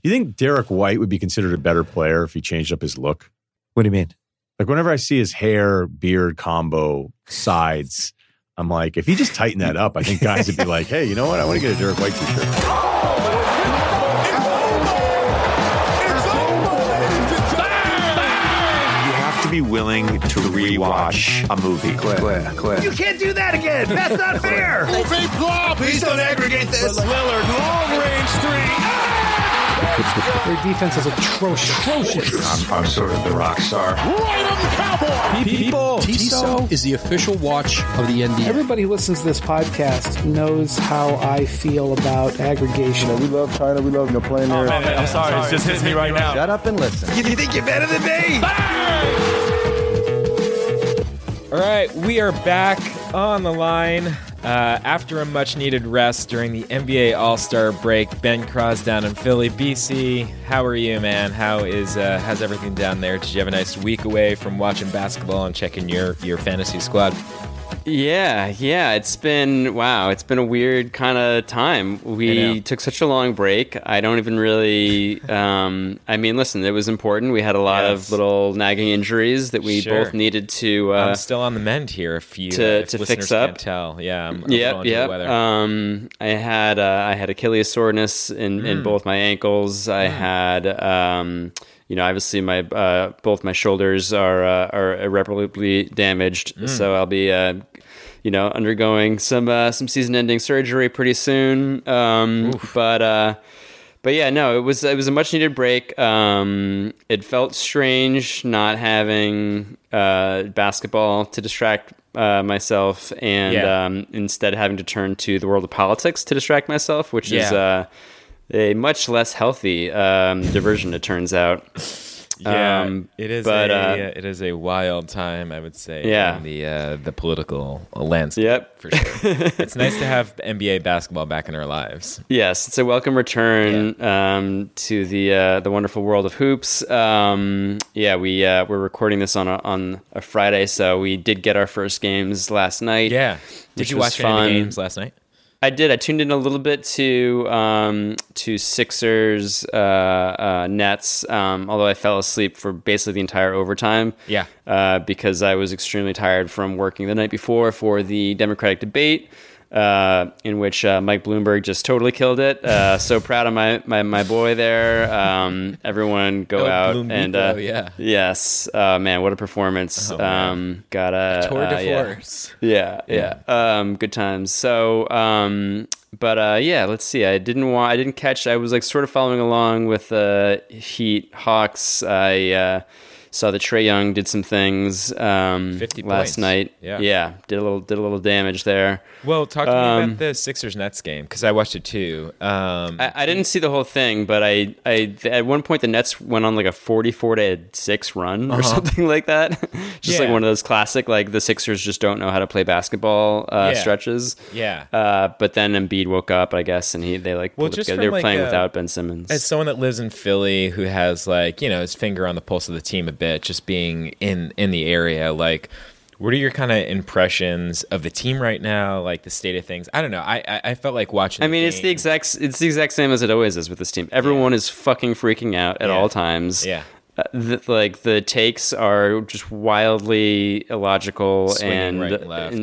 Do you think Derrick White would be considered a better player if he changed up his look? What do you mean? Like, whenever I see his hair, beard combo, sides, I'm like, if he just tightened that up, I think guys would be like, hey, you know what? I want to get a Derrick White t-shirt. Be willing to rewatch a movie. Claire. You can't do that again. That's not fair. Movie blob. Please don't aggregate this. Lillard, long range three. Ah! Their defense is atrocious. I'm sort of the rock star. Right on the cowboy. People. Tiso is the official watch of the NBA. Everybody who listens to this podcast knows how I feel about aggregation. You know, we love China. We love Napoleon. Oh, man, I'm sorry. It just hits me right now. Shut up and listen. You think you're better than me? Bye! All right, we are back on the line after a much-needed rest during the NBA All-Star break. Ben Cross down in Philly. BC, how are you, man? How is how's everything down there? Did you have a nice week away from watching basketball and checking your fantasy squad? Yeah. It's been a weird kind of time. We took such a long break. I don't even really... listen, it was important. We had a lot of little nagging injuries that we both needed to... I'm still on the mend here if listeners can't tell. Yeah, I'm weather. I had Achilles soreness in both my ankles. I had... obviously, my both my shoulders are irreparably damaged, so I'll be, undergoing some season-ending surgery pretty soon. But yeah, no, it was a much-needed break. It felt strange not having basketball to distract myself, and instead having to turn to the world of politics to distract myself, which is. A much less healthy diversion, it turns out. It is. But, it is a wild time, I would say. Yeah. In the political landscape. Yep, for sure. It's nice to have NBA basketball back in our lives. Yes, it's a welcome return to the wonderful world of hoops. We're recording this on a Friday, so we did get our first games last night. Yeah. Did you watch any of the games last night? I did. I tuned in a little bit to Sixers, Nets, although I fell asleep for basically the entire overtime. Yeah. Because I was extremely tired from working the night before for the Democratic debate, in which Mike Bloomberg just totally killed it. So proud of my boy there. Everyone out Bloom and yeah. Yes, man, what a performance! Oh, got a tour de force. Yeah. Good times. So, let's see. I didn't catch. I was like sort of following along with Heat Hawks. I saw that Trae Young did some things last night. Yeah, did a little damage there. Well, talk to me about the Sixers-Nets game, because I watched it too. I didn't see the whole thing, but I at one point the Nets went on like a 44-6 run or something like that. Like one of those classic, like the Sixers just don't know how to play basketball stretches. Yeah. But then Embiid woke up, I guess, and they like pulled it together. They were playing without Ben Simmons. As someone that lives in Philly who has his finger on the pulse of the team a bit, just being in the area, like, what are your kind of impressions of the team right now, like the state of things? I don't know. I felt like watching. It's the exact same as it always is with this team. Everyone is fucking freaking out at all times. Yeah, the takes are just wildly illogical. Swinging and right and left.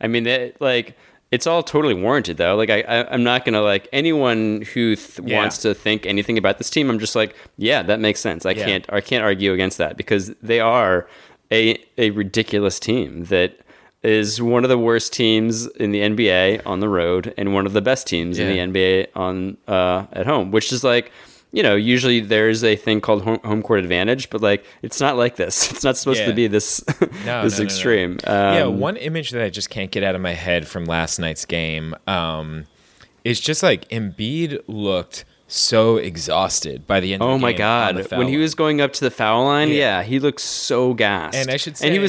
And insane. It's all totally warranted, though. Like, I'm not going to, like, anyone who wants to think anything about this team, I'm just like, yeah, that makes sense. I can't argue against that, because they are a ridiculous team that is one of the worst teams in the NBA on the road and one of the best teams in the NBA on at home, which is like... usually there's a thing called home court advantage, but like it's not like this. It's not supposed to be this this extreme. No. One image that I just can't get out of my head from last night's game is just like Embiid looked so exhausted by the end of the game. Oh my God. When he was going up to the foul line, he looked so gassed. And I should say, and he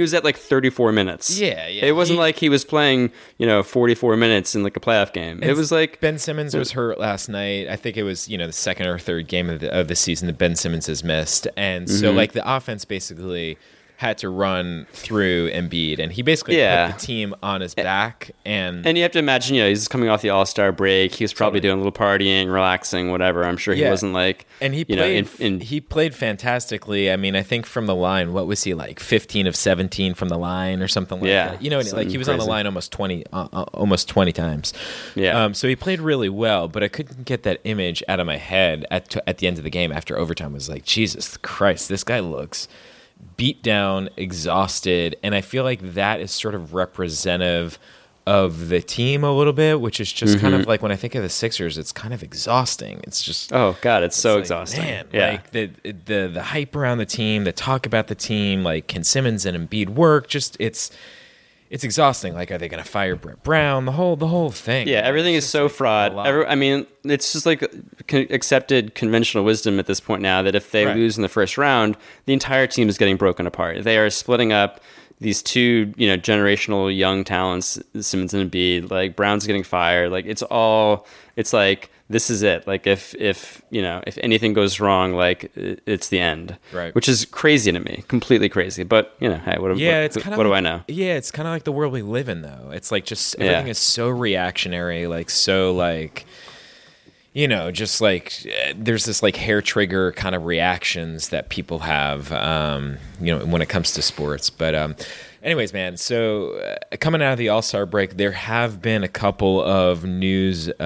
was at 34 minutes. Yeah. It wasn't like he was playing, 44 minutes in like a playoff game. It was like Ben Simmons was hurt last night. I think it was, the second or third game of the season that Ben Simmons has missed. And so like the offense basically had to run through Embiid, and he basically put the team on his back. And you have to imagine, he's coming off the All-Star break. He was probably doing a little partying, relaxing, whatever. I'm sure he wasn't like, and he he played fantastically. I mean, I think from the line, what was he like, 15 of 17 from the line or something like that? You know, like he was crazy on the line almost 20 times. Yeah. So he played really well, but I couldn't get that image out of my head at the end of the game after overtime. I was like, Jesus Christ, this guy looks beat down, exhausted, and I feel like that is sort of representative of the team a little bit, which is just kind of like when I think of the Sixers, it's kind of exhausting. It's just it's so like, exhausting. Man, like the hype around the team, the talk about the team, like can Simmons and Embiid work? Just it's exhausting. Like, are they going to fire Brett Brown? The whole thing. Yeah, everything is so like fraud. I mean, it's just like accepted conventional wisdom at this point now that if they lose in the first round, the entire team is getting broken apart. They are splitting up these two, generational young talents, Simmons and Embiid. Like, Brown's getting fired. Like, it's like, this is it. Like, if anything goes wrong, like, it's the end. Right. Which is crazy to me. Completely crazy. But, hey, what do I know? Yeah, it's kind of like the world we live in, though. It's like just everything is so reactionary, like, so, like, just like there's this like hair trigger kind of reactions that people have, when it comes to sports. But anyways, man, so coming out of the All-Star break, there have been a couple of noteworthy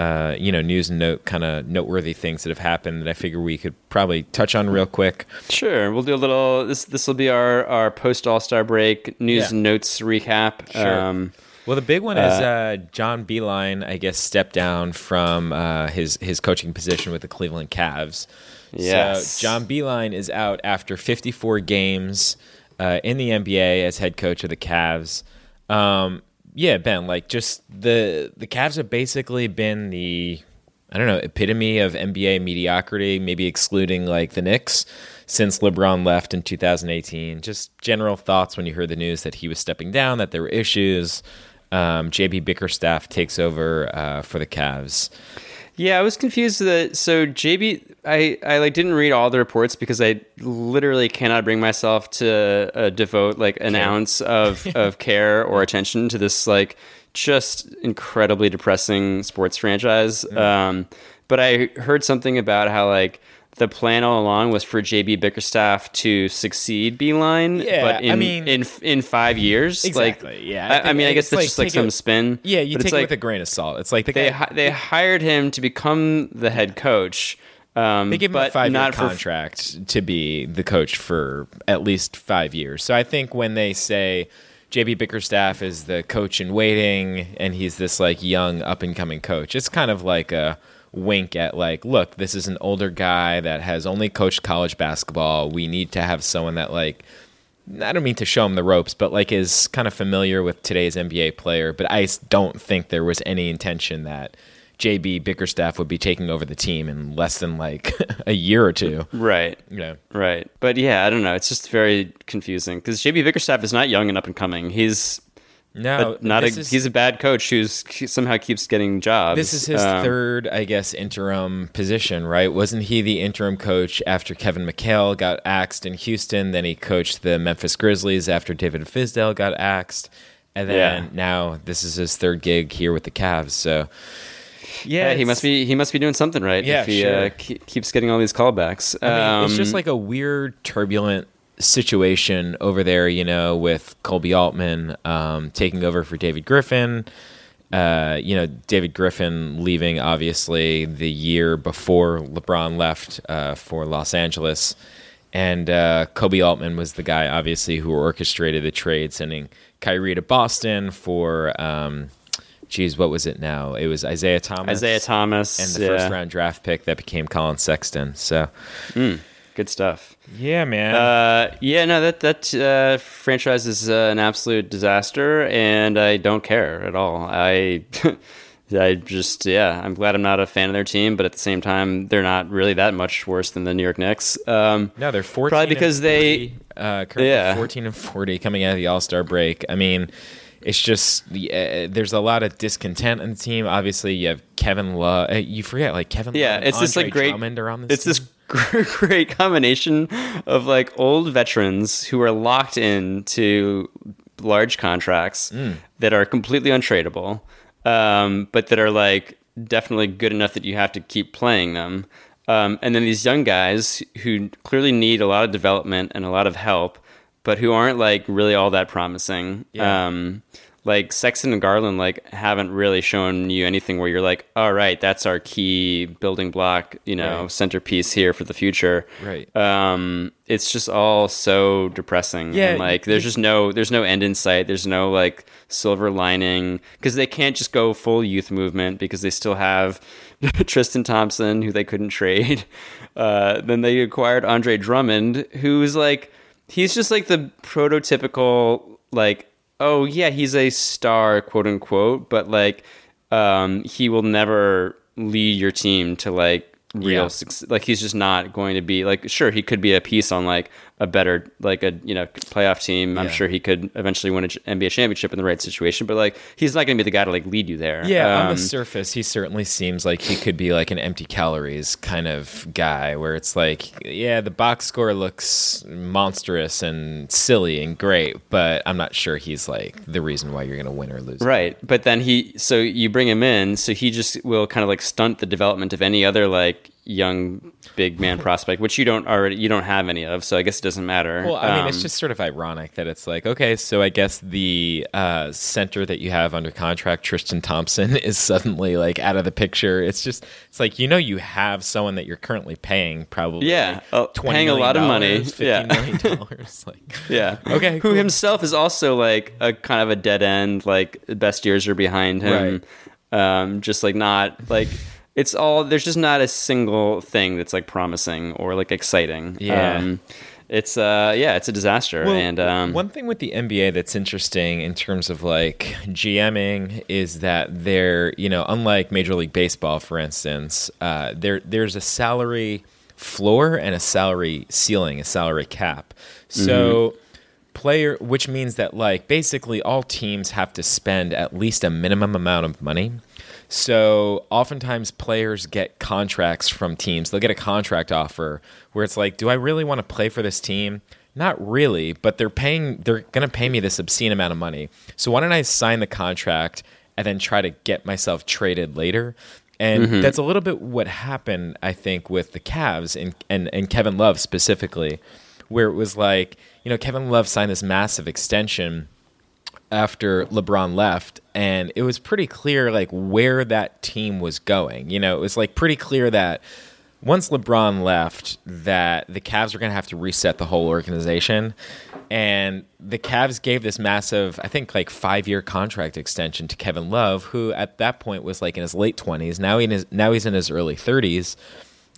things that have happened that I figure we could probably touch on real quick. Sure. We'll do a little, this will be our post All-Star break news notes recap. Sure. Well, the big one is John Beilein, I guess, stepped down from his coaching position with the Cleveland Cavs. Yes. So John Beilein is out after 54 games in the NBA as head coach of the Cavs. Ben, like just the Cavs have basically been the epitome of NBA mediocrity, maybe excluding like the Knicks since LeBron left in 2018. Just general thoughts when you heard the news that he was stepping down, that there were issues. JB Bickerstaff takes over for the Cavs. Yeah, I was confused that. So JB, I like didn't read all the reports because I literally cannot bring myself to devote like an ounce of care or attention to this like just incredibly depressing sports franchise. But I heard something about how like the plan all along was for JB Bickerstaff to succeed Beilein, but in 5 years, exactly. Like, I guess it's like, just like some spin. Yeah, you take it like, with a grain of salt. It's like they hired him to become the head coach. They gave him a 5-year contract to be the coach for at least 5 years. So I think when they say JB Bickerstaff is the coach in waiting, and he's this like young up and coming coach, it's kind of like a wink at like, look, this is an older guy that has only coached college basketball. We need to have someone that like, I don't mean to show him the ropes, but like is kind of familiar with today's NBA player. But I don't think there was any intention that JB Bickerstaff would be taking over the team in less than like a year or two. Right. Right. But yeah, I don't know. It's just very confusing because JB Bickerstaff is not young and up and coming. He's a bad coach who somehow keeps getting jobs. This is his third, I guess, interim position, right? Wasn't he the interim coach after Kevin McHale got axed in Houston? Then he coached the Memphis Grizzlies after David Fizdale got axed. And then now this is his third gig here with the Cavs. So, yeah, he must be doing something right if he keeps getting all these callbacks. I mean, it's just like a weird, turbulent situation over there, with Koby Altman taking over for David Griffin. David Griffin leaving, obviously, the year before LeBron left for Los Angeles. And Koby Altman was the guy, obviously, who orchestrated the trade, sending Kyrie to Boston for, what was it now? It was Isaiah Thomas. And the first-round draft pick that became Colin Sexton. So... Good stuff. Yeah, man. That franchise is an absolute disaster, and I don't care at all. I'm glad I'm not a fan of their team, but at the same time, they're not really that much worse than the New York Knicks. No, they're 14 probably because and 40, they currently 14-40 coming out of the All-Star break. I mean, it's just there's a lot of discontent in the team. Obviously, you have Kevin Love. You forget like Kevin Love. It's this great. Drummond are on this team. great combination of like old veterans who are locked into large contracts that are completely untradeable, but that are like definitely good enough that you have to keep playing them. And then these young guys who clearly need a lot of development and a lot of help, but who aren't like really all that promising. Yeah. Like Sexton and Garland, like haven't really shown you anything where you're like, all right, that's our key building block, you know, right. centerpiece here for the future. Right. It's just all so depressing. Yeah. And like, there's just there's no end in sight. There's no like silver lining, because they can't just go full youth movement because they still have Tristan Thompson, who they couldn't trade. Then they acquired Andre Drummond, who's like, he's just like the prototypical like, oh yeah, he's a star, quote unquote, but like he will never lead your team to like real success. Like he's just not going to be like, sure, he could be a piece on like a better, like a, you know, playoff team. I'm sure he could eventually win an NBA championship in the right situation, but like he's not going to be the guy to like lead you there. Yeah, on the surface, he certainly seems like he could be like an empty calories kind of guy where it's like, yeah, the box score looks monstrous and silly and great, but I'm not sure he's like the reason why you're going to win or lose. Right, but then so you bring him in, so he just will kind of like stunt the development of any other like young big man prospect, which you don't have any of, so I guess it doesn't matter. Well, I mean, it's just sort of ironic that it's like, okay, so I guess the center that you have under contract, Tristan Thompson, is suddenly like out of the picture. It's just, it's like, you know, you have someone that you're currently paying probably $20 million, a lot of money, $50 million, like okay, who cool. himself is also like a kind of a dead end, like best years are behind him, right. Just like not like. It's all, there's just not a single thing that's like promising or like exciting. Yeah. It's a disaster. Well, and one thing with the NBA that's interesting in terms of like GMing is that they're, you know, unlike Major League Baseball, for instance, there's a salary floor and a salary ceiling, a salary cap. So player, which means that like basically all teams have to spend at least a minimum amount of money. So oftentimes players get contracts from teams. They'll get a contract offer where it's like, do I really want to play for this team? Not really, but they're going to pay me this obscene amount of money. So why don't I sign the contract and then try to get myself traded later? And that's a little bit what happened, I think, with the Cavs and Kevin Love specifically, where it was like, you know, Kevin Love signed this massive extension after LeBron left, and it was pretty clear like where that team was going. You know, it was like pretty clear that once LeBron left, that the Cavs were going to have to reset the whole organization. And the Cavs gave this massive, I think like 5-year contract extension to Kevin Love, who at that point was like in his late 20s. Now he's in his early 30s.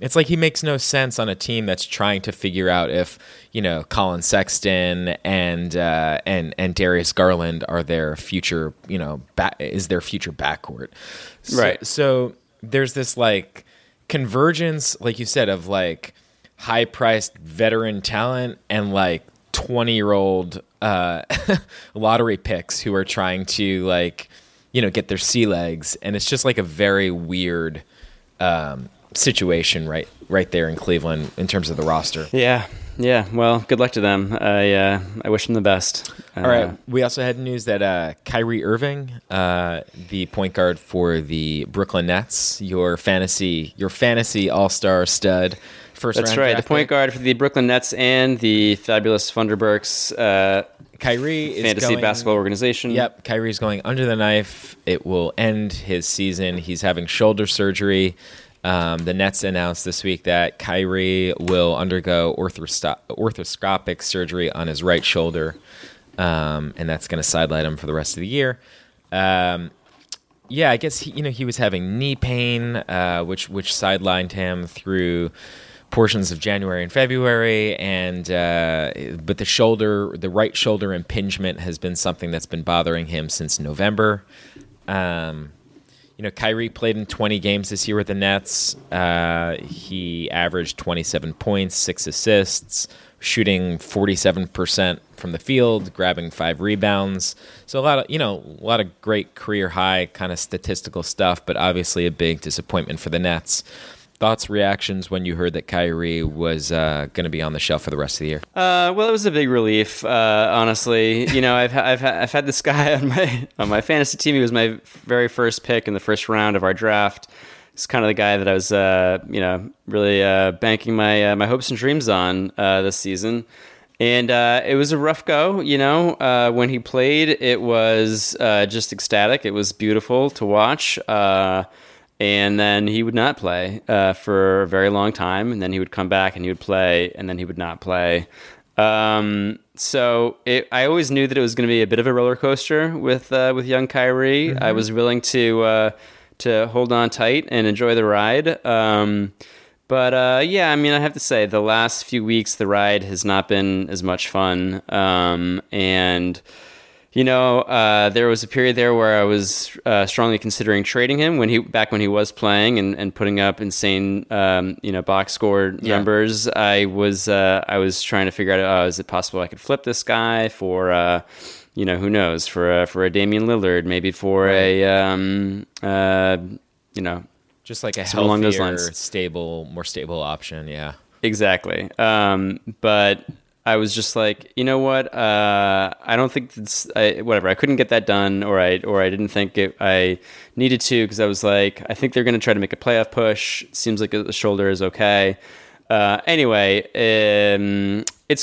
It's like he makes no sense on a team that's trying to figure out if, you know, Colin Sexton and Darius Garland are their future, you know, is their future backcourt. Right. So there's this like convergence, like you said, of like high-priced veteran talent and like 20-year-old lottery picks who are trying to like, you know, get their sea legs, and it's just like a very weird situation right there in Cleveland in terms of the roster. Yeah. Well, good luck to them. I wish them the best. All right. We also had news that Kyrie Irving, the point guard for the Brooklyn Nets, your fantasy all-star stud, first round. That's right. The point guard for the Brooklyn Nets and the fabulous Thunderbirds. Kyrie is fantasy basketball organization. Yep. Kyrie's going under the knife. It will end his season. He's having shoulder surgery. The Nets announced this week that Kyrie will undergo arthroscopic surgery on his right shoulder, and that's going to sideline him for the rest of the year. I guess he was having knee pain, which sidelined him through portions of January and February, and but the right shoulder impingement has been something that's been bothering him since November. You know, Kyrie played in 20 games this year with the Nets. He averaged 27 points, 6 assists, shooting 47% from the field, grabbing 5 rebounds. So a lot of great career high kind of statistical stuff, but obviously a big disappointment for the Nets. Thoughts, reactions when you heard that Kyrie was going to be on the shelf for the rest of the year? Well, it was a big relief, honestly. You know, I've had this guy on my fantasy team. He was my very first pick in the first round of our draft. It's kind of the guy that I was, really banking my hopes and dreams on this season. And it was a rough go, you know. When he played, it was just ecstatic. It was beautiful to watch. And then he would not play for a very long time. And then he would come back and he would play, and then he would not play. I always knew that it was going to be a bit of a roller coaster with young Kyrie. Mm-hmm. I was willing to hold on tight and enjoy the ride. I have to say the last few weeks, the ride has not been as much fun. There was a period there where I was strongly considering trading him back when he was playing and putting up insane, box score numbers. I was trying to figure out, is it possible I could flip this guy for, who knows, for a Damian Lillard, maybe for just like a healthier, stable, more stable option. Yeah, exactly. But I was just like, you know what? I don't think whatever. I couldn't get that done, or I didn't think I needed to, because I was like, I think they're going to try to make a playoff push. Seems like the shoulder is okay. It's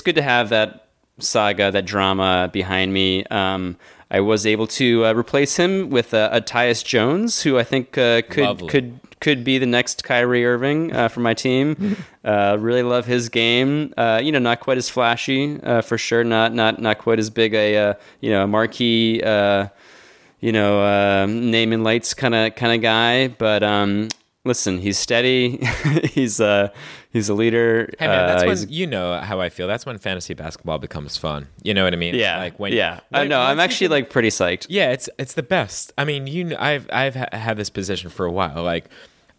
good to have that saga, that drama behind me. I was able to replace him with a Tyus Jones, who I think could be the next Kyrie Irving for my team. Really love his game. Not quite as flashy for sure. Not quite as big a marquee name and lights kind of guy. But listen, he's steady. He's a leader. Hey man, that's when, you know how I feel. That's when fantasy basketball becomes fun. You know what I mean? Yeah. Like when. Yeah. I know. I'm actually like pretty psyched. Yeah, it's the best. I mean, I've had this position for a while. Like,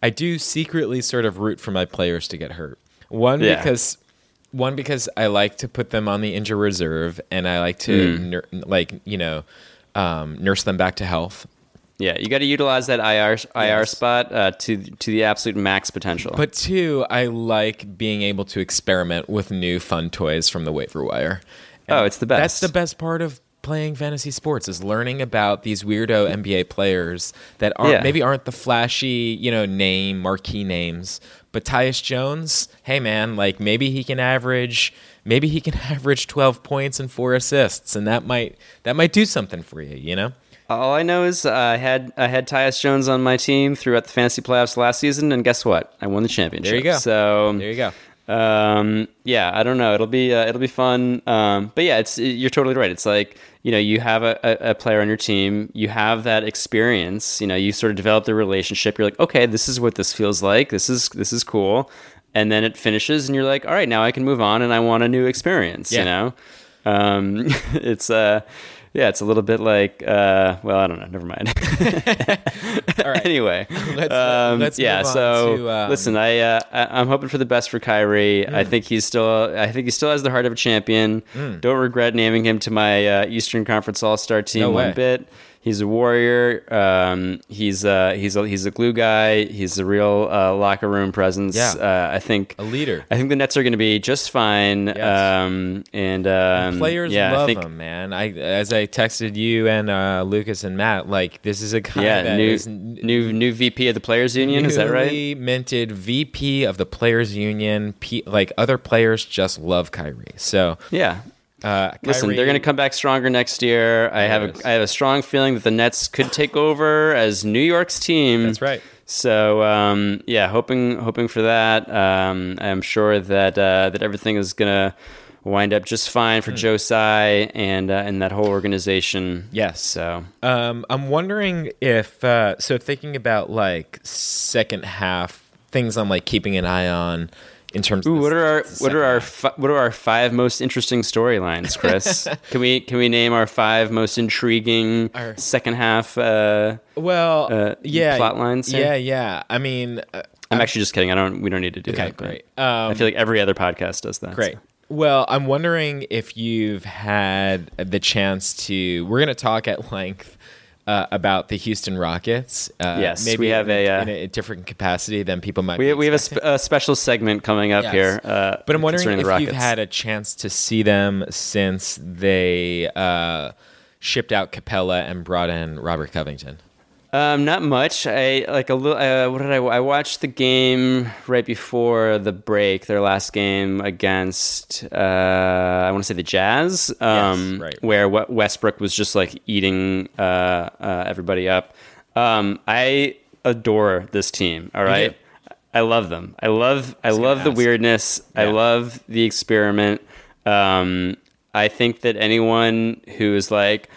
I do secretly sort of root for my players to get hurt. Because I like to put them on the injury reserve, and I like to nurse them back to health. Yeah, you got to utilize that IR spot to the absolute max potential. But two, I like being able to experiment with new fun toys from the waiver wire. And it's the best. That's the best part of playing fantasy sports, is learning about these weirdo NBA players that maybe aren't the flashy, marquee names. But Tyus Jones, hey man, like maybe he can average 12 points and 4 assists, and that might do something for you, you know? All I know is I had Tyus Jones on my team throughout the fantasy playoffs last season, and guess what? I won the championship. There you go. So there you go. I don't know. It'll be fun. You're totally right. It's like, you have a player on your team, you have that experience. You sort of develop the relationship. You're like, okay, this is what this feels like. This is cool. And then it finishes, and you're like, all right, now I can move on, and I want a new experience. Yeah. It's yeah, it's a little bit like, I don't know. Never mind. All right. Anyway, let's move on to, listen, I'm hoping for the best for Kyrie. I think he still has the heart of a champion. Don't regret naming him to my Eastern Conference All-Star team one bit. He's a warrior. He's a glue guy. He's a real locker room presence. Yeah. I think a leader. I think the Nets are going to be just fine. Yes. Players love him, man. As I texted you and Lucas and Matt, like, this is a guy that is new VP of the Players Union. Is that right? Newly minted VP of the Players Union. Other players just love Kyrie. So yeah. Listen, they're going to come back stronger next year. I have a strong feeling that the Nets could take over as New York's team. That's right. So hoping for that. I'm sure that everything is going to wind up just fine for Josai and that whole organization. Yes. So I'm wondering if thinking about like second half things, I'm like keeping an eye on. In terms of what are our five most interesting storylines, Chris? Can we name our five most intriguing second half? Plot lines. Here? Yeah. I mean, I'm actually just kidding. We don't need to do that. Great. I feel like every other podcast does that. Great. So. Well, I'm wondering if you've had the chance to. We're going to talk at length about the Houston Rockets. Yes, maybe we have in a different capacity than people might. We have a special segment coming up here. But I'm wondering if you've had a chance to see them since they shipped out Capella and brought in Robert Covington. Not much. I watched the game right before the break, their last game against, I want to say the Jazz, yes, right. Where Westbrook was just like eating everybody up. I adore this team. All right. I love them. I love the weirdness. Yeah. I love the experiment. I think that anyone who is like,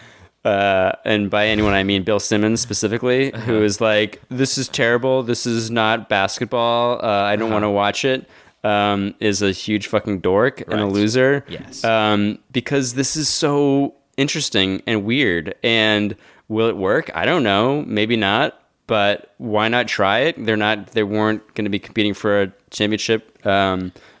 and by anyone I mean Bill Simmons specifically, who is like, this is terrible, this is not basketball, I don't want to watch it, is a huge fucking dork and a loser. Yes. Because this is so interesting and weird. And will it work? I don't know. Maybe not. But why not try it? They weren't going to be competing for a championship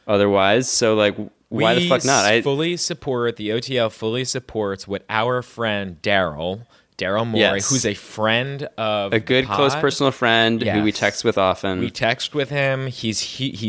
otherwise. So like, why the fuck not? The OTL fully supports what our friend Daryl Morey, who's a friend of a good close personal friend who we text with often. We text with him. He's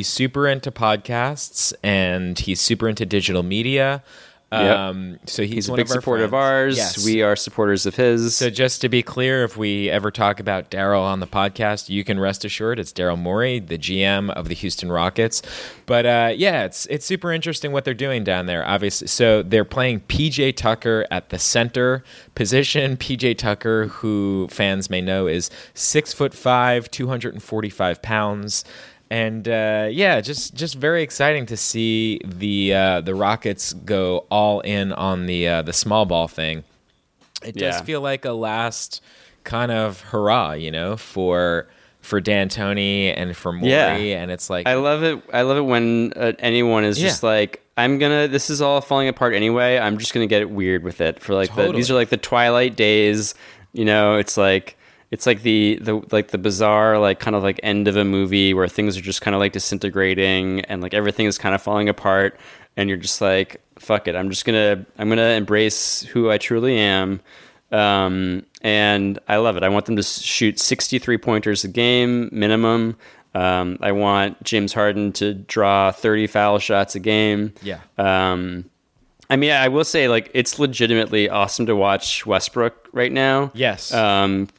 super into podcasts and he's super into digital media. So he's a big supporter of ours. Yes. We are supporters of his. So just to be clear, if we ever talk about Daryl on the podcast, you can rest assured it's Daryl Morey, the GM of the Houston Rockets. But it's super interesting what they're doing down there, obviously. So they're playing PJ Tucker at the center position. PJ Tucker, who fans may know, is 6'5", 245 pounds. And just very exciting to see the Rockets go all in on the small ball thing. It does feel like a last kind of hurrah, for D'Antoni and for Morey, and it's like I love it when anyone is just like, this is all falling apart anyway. I'm just gonna get weird with it for like these are like the Twilight days, it's like. It's like the bizarre, like kind of like end of a movie where things are just kind of like disintegrating and like everything is kind of falling apart and you're just like, fuck it. I'm gonna embrace who I truly am. And I love it. I want them to shoot 63 pointers a game minimum. I want James Harden to draw 30 foul shots a game. Yeah. I mean, I will say, like, it's legitimately awesome to watch Westbrook right now. Yes.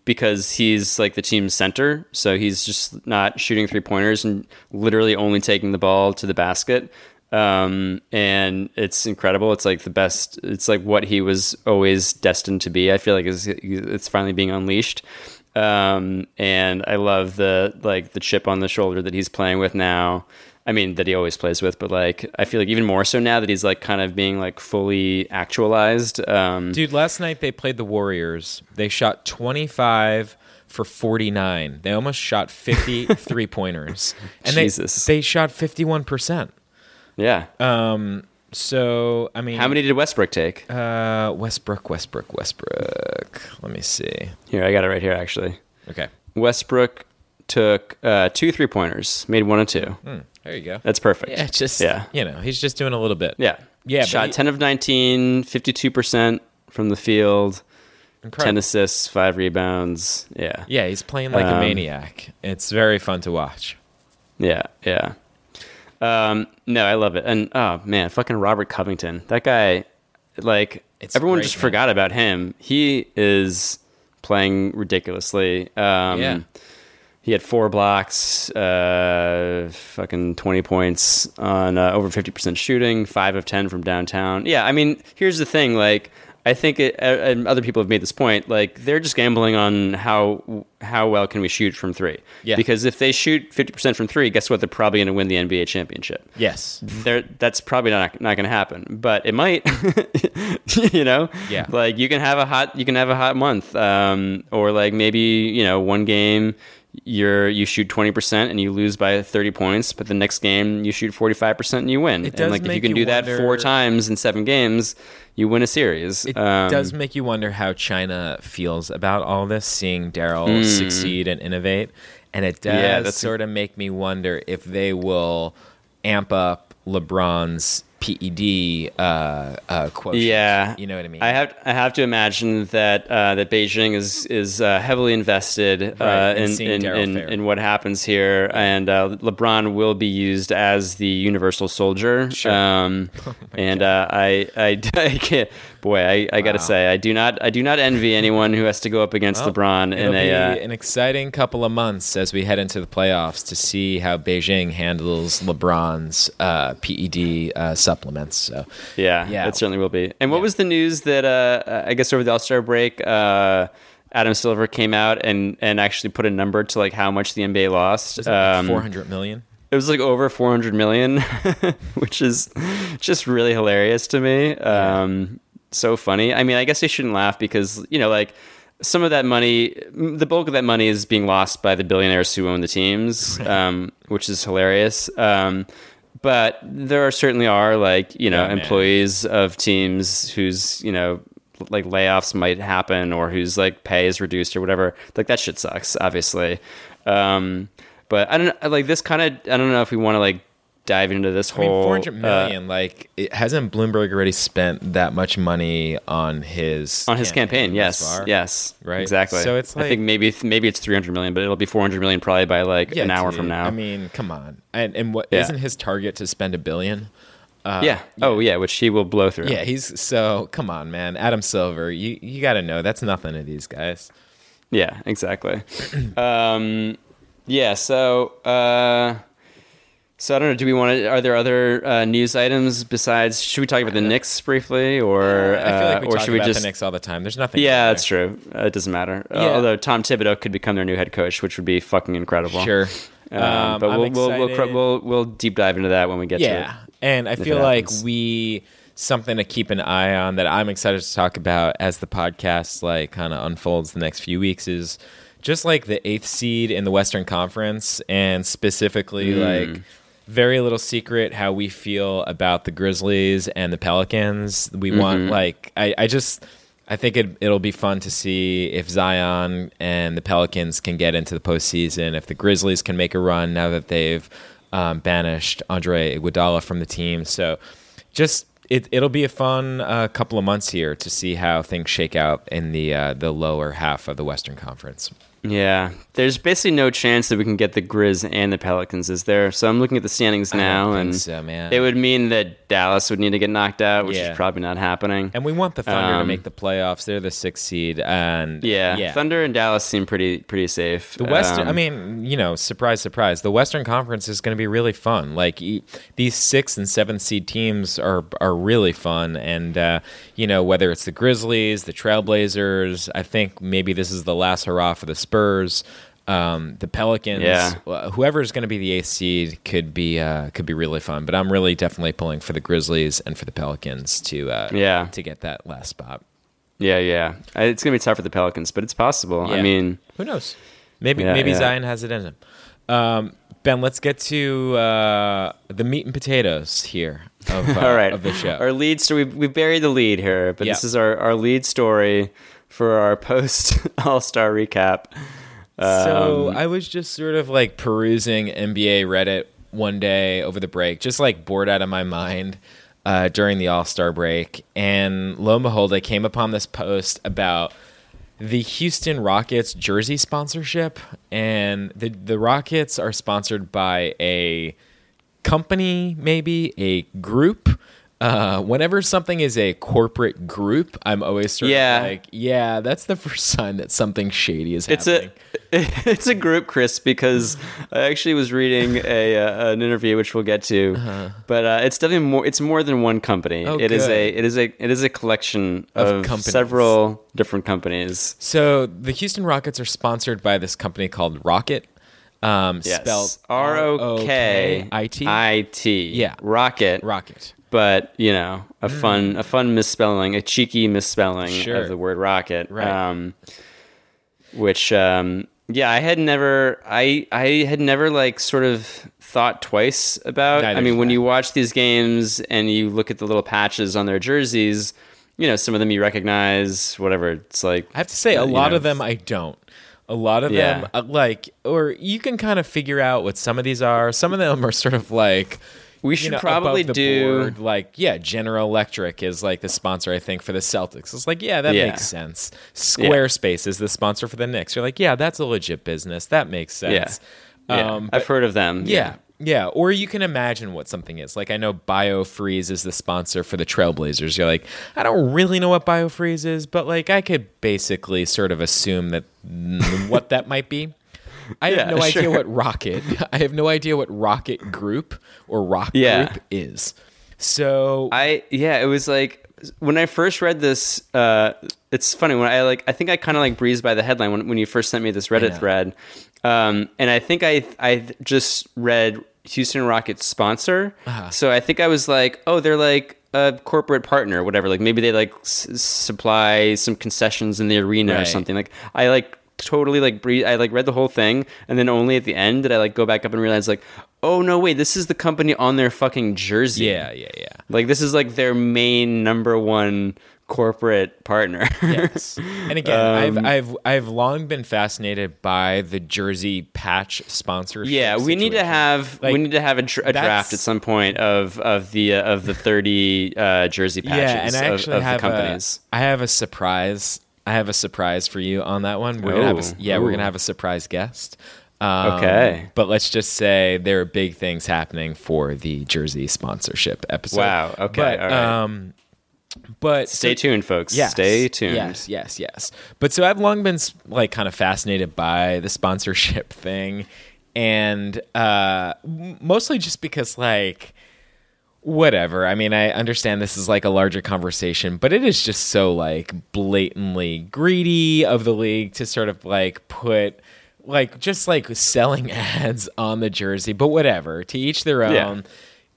Because he's, like, the team's center, so he's just not shooting three-pointers and literally only taking the ball to the basket. And it's incredible. It's, like, the best. It's, like, what he was always destined to be. I feel like it's finally being unleashed. And I love the chip on the shoulder that he's playing with now. I mean, that he always plays with, but like, I feel like even more so now that he's like kind of being like fully actualized. Dude, last night they played the Warriors. They shot 25 for 49. They almost shot 50 three-pointers. And Jesus. They shot 51%. Yeah. So, I mean... How many did Westbrook take? Westbrook. Let me see. Here, I got it right here, actually. Okay. Westbrook took 2 3-pointers, made 1 and 2. There you go. That's perfect. Yeah, he's just doing a little bit. Yeah. Shot 10 of 19, 52% from the field, incredible. 10 assists, 5 rebounds. Yeah. Yeah, he's playing like a maniac. It's very fun to watch. Yeah. No, I love it. And, oh, man, fucking Robert Covington. That guy, like, everyone just forgot about him. He is playing ridiculously. Yeah. He had 4 blocks, fucking 20 points on over 50% shooting, 5 of 10 from downtown. Yeah, I mean, here's the thing. Like, I think, and other people have made this point, like, they're just gambling on how well can we shoot from three. Yeah. Because if they shoot 50% from three, guess what? They're probably going to win the NBA championship. Yes. That's probably not going to happen, but it might. Yeah. Like, you can have a hot month, or like maybe one game. You shoot 20% and you lose by 30 points, but the next game you shoot 45% and you win. And like if you can do that 4 times in 7 games, you win a series. It does make you wonder how China feels about all this, seeing Daryl succeed and innovate. And it does sort of make me wonder if they will amp up LeBron's PED quotient. Yeah, you know what I mean. I have to imagine that that Beijing is heavily invested in what happens here, and LeBron will be used as the universal soldier. Sure. I can't. Boy, I gotta say, I do not envy anyone who has to go up against LeBron. It'll be an exciting couple of months as we head into the playoffs to see how Beijing handles LeBron's PED supplements. So yeah, it certainly will be. And what was the news that I guess over the All-Star break, Adam Silver came out and actually put a number to like how much the NBA lost. Was it like 400 million? It was like over 400 million, which is just really hilarious to me. So funny. I mean, I guess they shouldn't laugh because, you know, like some of that money, the bulk of that money is being lost by the billionaires who own the teams, which is hilarious. But there are certainly like, you know, employees of teams whose, you know, like layoffs might happen or whose like pay is reduced or whatever. Like that shit sucks, obviously. But I don't like this kind of, I don't know if we want to like dive into this whole 400 million. Like, hasn't Bloomberg already spent that much money on his campaign? Yes, right, exactly. So it's like, I think maybe it's 300 million, but it'll be 400 million probably by like an hour from now. I mean, come on, and what isn't his target to spend $1 billion? Which he will blow through. Yeah, he's so come on, man, Adam Silver, you got to know that's nothing to these guys. Yeah, exactly. So I don't know. Do we want to? Are there other news items besides? Should we talk about the Knicks briefly, or I feel like we talk about the Knicks all the time? There's nothing. Yeah, that's true. It doesn't matter. Yeah. Although Tom Thibodeau could become their new head coach, which would be fucking incredible. Sure. But we'll deep dive into that when we get to it. Yeah, and I feel like something to keep an eye on that I'm excited to talk about as the podcast like kind of unfolds the next few weeks is just like the 8th seed in the Western Conference, and specifically like. Very little secret how we feel about the Grizzlies and the Pelicans. We want like I think it'll be fun to see if Zion and the Pelicans can get into the postseason, if the Grizzlies can make a run now that they've banished Andre Iguodala from the team. So just it'll be a fun couple of months here to see how things shake out in the lower half of the Western Conference. Yeah, there's basically no chance that we can get the Grizz and the Pelicans, is there? So I'm looking at the standings now, it would mean that Dallas would need to get knocked out, which is probably not happening. And we want the Thunder to make the playoffs; they're the 6th seed, and Thunder and Dallas seem pretty safe. The Western, surprise, surprise, the Western Conference is going to be really fun. Like these 6th and 7th seed teams are really fun, and whether it's the Grizzlies, the Trailblazers, I think maybe this is the last hurrah for the Spurs, the Pelicans, whoever's going to be the 8th seed could be really fun. But I'm really definitely pulling for the Grizzlies and for the Pelicans to get that last spot. Yeah, it's going to be tough for the Pelicans, but it's possible. Yeah. I mean, who knows? Maybe Zion has it in him. Ben, let's get to the meat and potatoes here of, all right. of the show. Our lead story. We buried the lead here, but this is our lead story for our post All-Star recap. So I was just sort of like perusing NBA Reddit one day over the break, just like bored out of my mind during the All-Star break. And lo and behold, I came upon this post about the Houston Rockets jersey sponsorship. And the Rockets are sponsored by a company, maybe a group. Whenever something is a corporate group, I'm always sort of like, that's the first sign that something shady is happening. It's a group, Chris, because I actually was reading an interview, which we'll get to, but it's definitely more. It's more than one company. Oh, it is a collection of several different companies. So the Houston Rockets are sponsored by this company called ROKiT. Spelled ROKIT. Yeah, ROKiT. But you know, a fun misspelling, a cheeky misspelling of the word rocket. Right. I had never like sort of thought twice about. Neither I mean, when you watch these games and you look at the little patches on their jerseys, you know, some of them you recognize. Whatever it's like, I have to say, a lot of them I don't. A lot of them, or you can kind of figure out what some of these are. Some of them are sort of like, We should probably do board, like, yeah, General Electric is like the sponsor, I think, for the Celtics. It's like, yeah, that makes sense. Squarespace is the sponsor for the Knicks. You're like, yeah, that's a legit business. That makes sense. Yeah. I've heard of them. Yeah. Or you can imagine what something is. Like, I know BioFreeze is the sponsor for the Trailblazers. You're like, I don't really know what BioFreeze is, but like, I could basically sort of assume that what that might be. I have no idea what Rocket. I have no idea what Rocket Group or Rock Group is. So it was like when I first read this. It's funny when I think I kind of like breezed by the headline when you first sent me this Reddit thread, and I think I just read Houston Rockets sponsor. Uh-huh. So I think I was like, oh, they're like a corporate partner, or whatever. Like maybe they like supply some concessions in the arena or something. Like I like. Totally like breathe. I like read the whole thing, and then only at the end did I like go back up and realize like, oh no, wait, this is the company on their fucking jersey. Yeah. Like this is like their main number one corporate partner. Yes. And again, I've long been fascinated by the jersey patch sponsorship. Yeah, we situation. Need to have like, a draft at some point of the 30 jersey patches. Yeah, and I actually have the companies. I have a surprise. I have a surprise for you on that one. We're gonna have a surprise guest. Okay, but let's just say there are big things happening for the jersey sponsorship episode. Wow. Okay. But, all right. But stay tuned, folks. Yes, stay tuned. Yes. But so I've long been like kind of fascinated by the sponsorship thing, and mostly just because like. Whatever. I mean, I understand this is like a larger conversation, but it is just so like blatantly greedy of the league to sort of like put like just like selling ads on the jersey, but whatever. To each their own,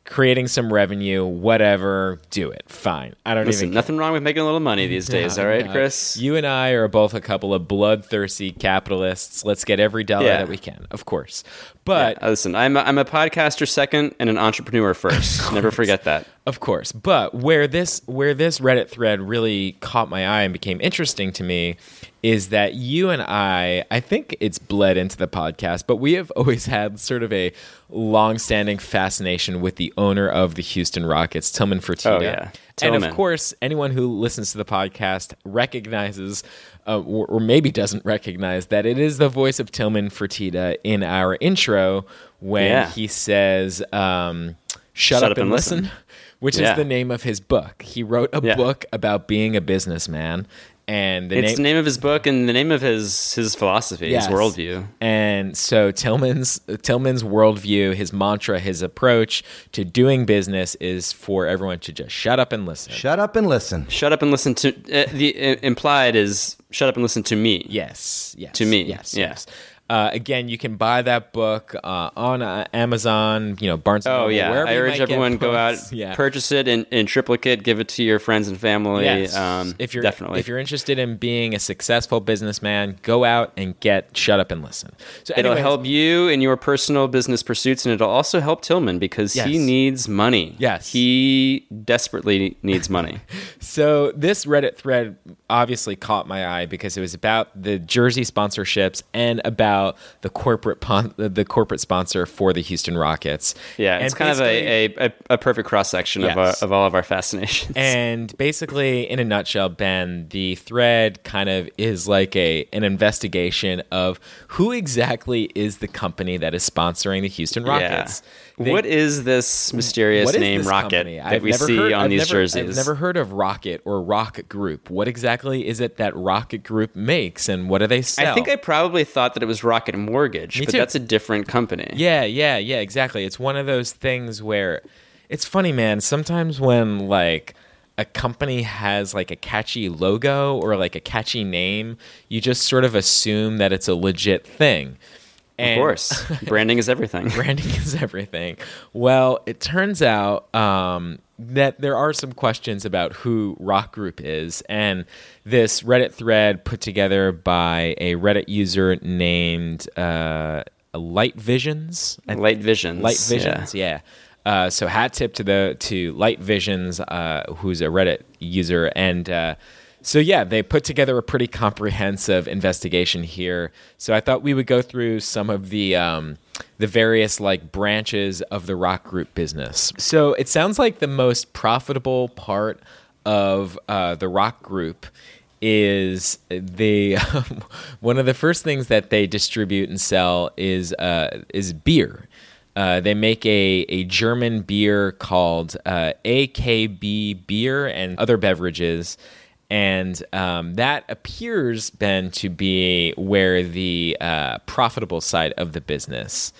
creating some revenue, whatever, do it. Fine. I don't even care. Nothing wrong with making a little money these days. All right, Chris? You and I are both a couple of bloodthirsty capitalists. Let's get every dollar that we can, of course. But listen, I'm a podcaster second and an entrepreneur first. Never forget that. Of course. But where this Reddit thread really caught my eye and became interesting to me is that you and I think it's bled into the podcast, but we have always had sort of a longstanding fascination with the owner of the Houston Rockets, Tillman Fertitta. Oh, yeah. Tillman. And of course, anyone who listens to the podcast recognizes or maybe doesn't recognize that it is the voice of Tillman Fertitta in our intro when he says, Shut Up and Listen, which is the name of his book. He wrote a book about being a businessman. And the name of his book and the name of his philosophy, his worldview. And so Tillman's worldview, his mantra, his approach to doing business is for everyone to just shut up and listen. Shut up and listen. Shut up and listen to the implied is shut up and listen to me. Yes. To me. Yes. Again, you can buy that book on Amazon, Barnes & Noble. Oh, yeah. I urge everyone go out, purchase it in triplicate, give it to your friends and family. Yes. If you're interested in being a successful businessman, go out and get Shut Up and Listen. So it'll help you in your personal business pursuits, and it'll also help Tillman because he needs money. Yes. He desperately needs money. So this Reddit thread obviously caught my eye because it was about the jersey sponsorships and about the corporate sponsor for the Houston Rockets. Yeah, it's kind of a perfect cross-section of all of our fascinations. And basically, in a nutshell, Ben, the thread kind of is like an investigation of who exactly is the company that is sponsoring the Houston Rockets. Yeah. What is this mysterious name Rocket that we see on these jerseys? I've never heard of Rocket or Rock Group. What exactly is it that Rocket Group makes, and what do they sell? I think I probably thought that it was Rocket Mortgage, but that's a different company. Yeah, exactly. It's one of those things where it's funny, man. Sometimes when like a company has like a catchy logo or like a catchy name, you just sort of assume that it's a legit thing. And, of course. Branding is everything. Well, it turns out that there are some questions about who Rock Group is. And this Reddit thread put together by a Reddit user named Light Visions. So hat tip to Light Visions, who's a Reddit user. And So, they put together a pretty comprehensive investigation here. So I thought we would go through some of the the various like branches of the rock group business. So it sounds like the most profitable part of the rock group is the one of the first things that they distribute and sell is beer. They make a German beer called AKB beer and other beverages. And that appears, Ben, to be where the profitable side of the business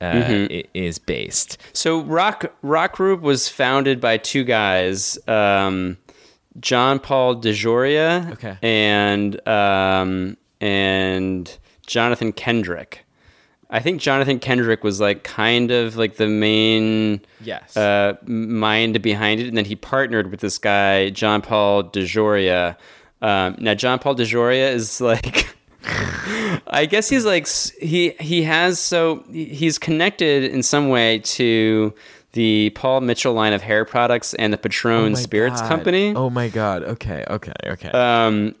is based. So Rock Group was founded by two guys, John Paul DeJoria and Jonathan Kendrick. I think Jonathan Kendrick was like kind of like the main mind behind it. And then he partnered with this guy, John Paul DeJoria. Now, John Paul DeJoria is like, I guess he's like, he's connected in some way to the Paul Mitchell line of hair products and the Patron Spirits Company. Oh my God. Okay.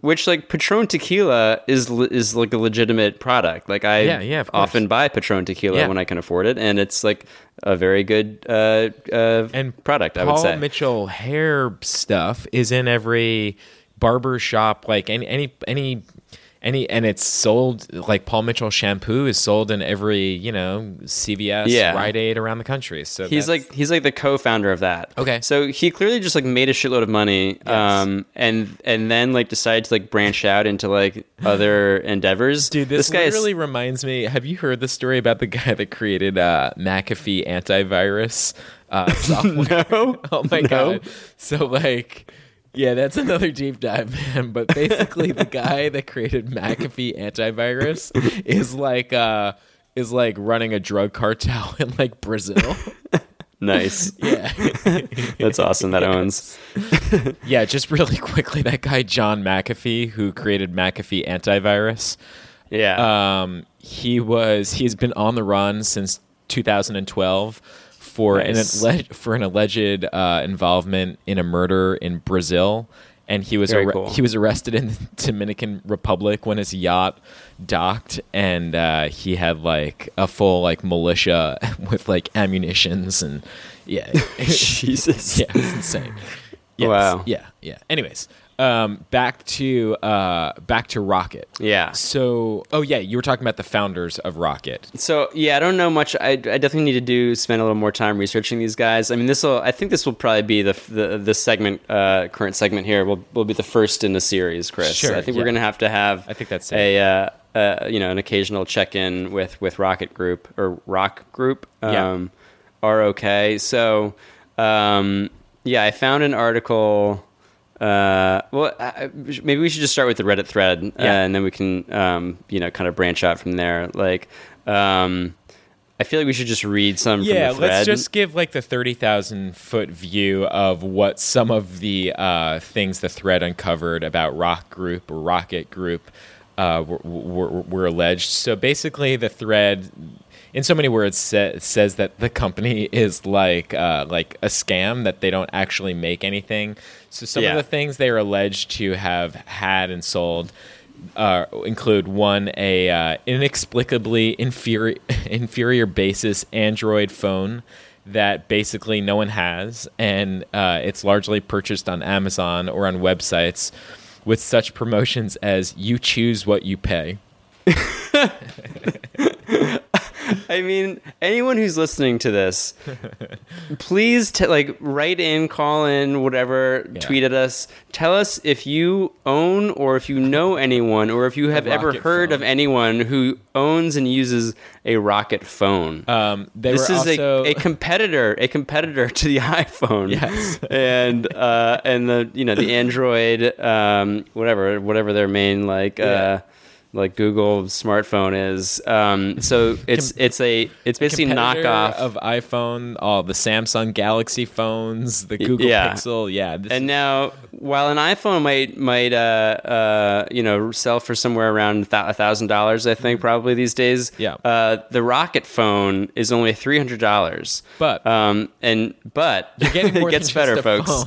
Which like Patron tequila is like a legitimate product. Like I often buy Patron tequila when I can afford it. And it's like a very good product, I would say. Paul Mitchell hair stuff is in every barber shop, like any, and it's sold, like Paul Mitchell shampoo is sold in every, CVS, Rite Aid around the country. So he's like the co-founder of that. Okay. So he clearly just like made a shitload of money, and then like decided to like branch out into like other endeavors. Dude, this guy really reminds me. Have you heard the story about the guy that created McAfee antivirus software? No. Oh my God. So like. Yeah, that's another deep dive, man. But basically, the guy that created McAfee antivirus is like running a drug cartel in like Brazil. Nice. Yeah, that's awesome. That owns. Yeah, just really quickly, that guy John McAfee who created McAfee antivirus. Yeah. He's been on the run since 2012. For an alleged involvement in a murder in Brazil, and he was arrested in the Dominican Republic when his yacht docked, and he had like a full like militia with like ammunitions and Jesus, yeah, it's insane. Yes, wow, yeah. Anyways, back to Rocket. Yeah. So, you were talking about the founders of Rocket. So, I don't know much. I definitely need to spend a little more time researching these guys. I mean, I think this will probably be the segment, current segment here will be the first in the series, Chris. Sure. I think we're going to have. I think that's it. An occasional check-in with Rocket Group or Rock Group. ROK. So, I found an article. Maybe we should just start with the Reddit thread, and then we can, kind of branch out from there. Like, I feel like we should just read some from the thread. Yeah, let's just give like the 30,000-foot view of what some of the things the thread uncovered about Rock Group or Rocket Group were alleged. So basically, the thread, in so many words, says that the company is like a scam, that they don't actually make anything. So some of the things they are alleged to have had and sold include one, a inexplicably inferior basis Android phone that basically no one has, and it's largely purchased on Amazon or on websites with such promotions as "you choose what you pay." I mean, anyone who's listening to this, please write in, call in, whatever, tweet at us. Tell us if you own or if you know anyone or if you have ever heard of anyone who owns and uses a Rocket phone. This is also a competitor to the iPhone. Yes, and the Android, whatever their main like Google smartphone is. So it's basically a knockoff of iPhone, all the Samsung Galaxy phones, the Google Pixel. Yeah. And now while an iPhone might sell for somewhere around $1,000, I think probably these days, the Rocket phone is only $300, but you're getting more. It gets better, folks.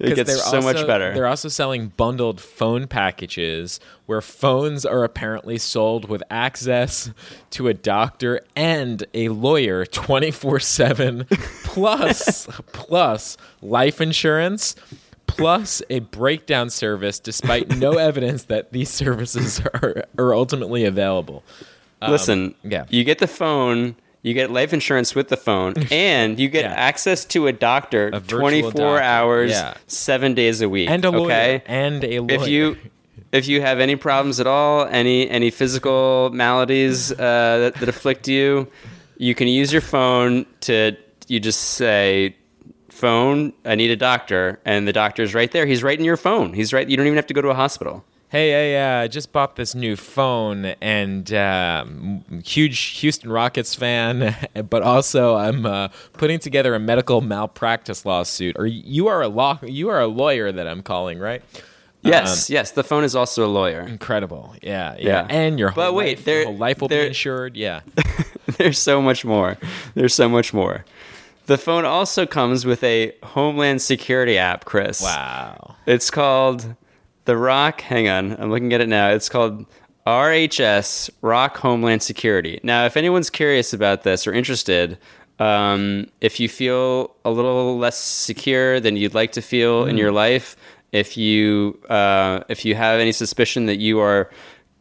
It gets so much better. They're also selling bundled phone packages where phones are apparently apparently sold with access to a doctor and a lawyer 24/7 plus life insurance plus a breakdown service, despite no evidence that these services are ultimately available. Listen, you get the phone, you get life insurance with the phone, and you get access to a doctor, a 24 doctor. Hours, 7 days a week. And a lawyer. Okay? And a lawyer. If you have any problems at all, any physical maladies that afflict you, you can use your phone you just say, phone, I need a doctor, and the doctor's right there. He's right in your phone. He's right. You don't even have to go to a hospital. Hey, I just bought this new phone, and huge Houston Rockets fan, but also I'm putting together a medical malpractice lawsuit. Or you are a lawyer that I'm calling, right? Yes. The phone is also a lawyer. Incredible. Yeah. And your whole life will be insured. Yeah. There's so much more. The phone also comes with a Homeland Security app, Chris. Wow. It's called The Rock, hang on, I'm looking at it now. It's called RHS, Rock Homeland Security. Now, if anyone's curious about this or interested, if you feel a little less secure than you'd like to feel in your life, if you have any suspicion that you are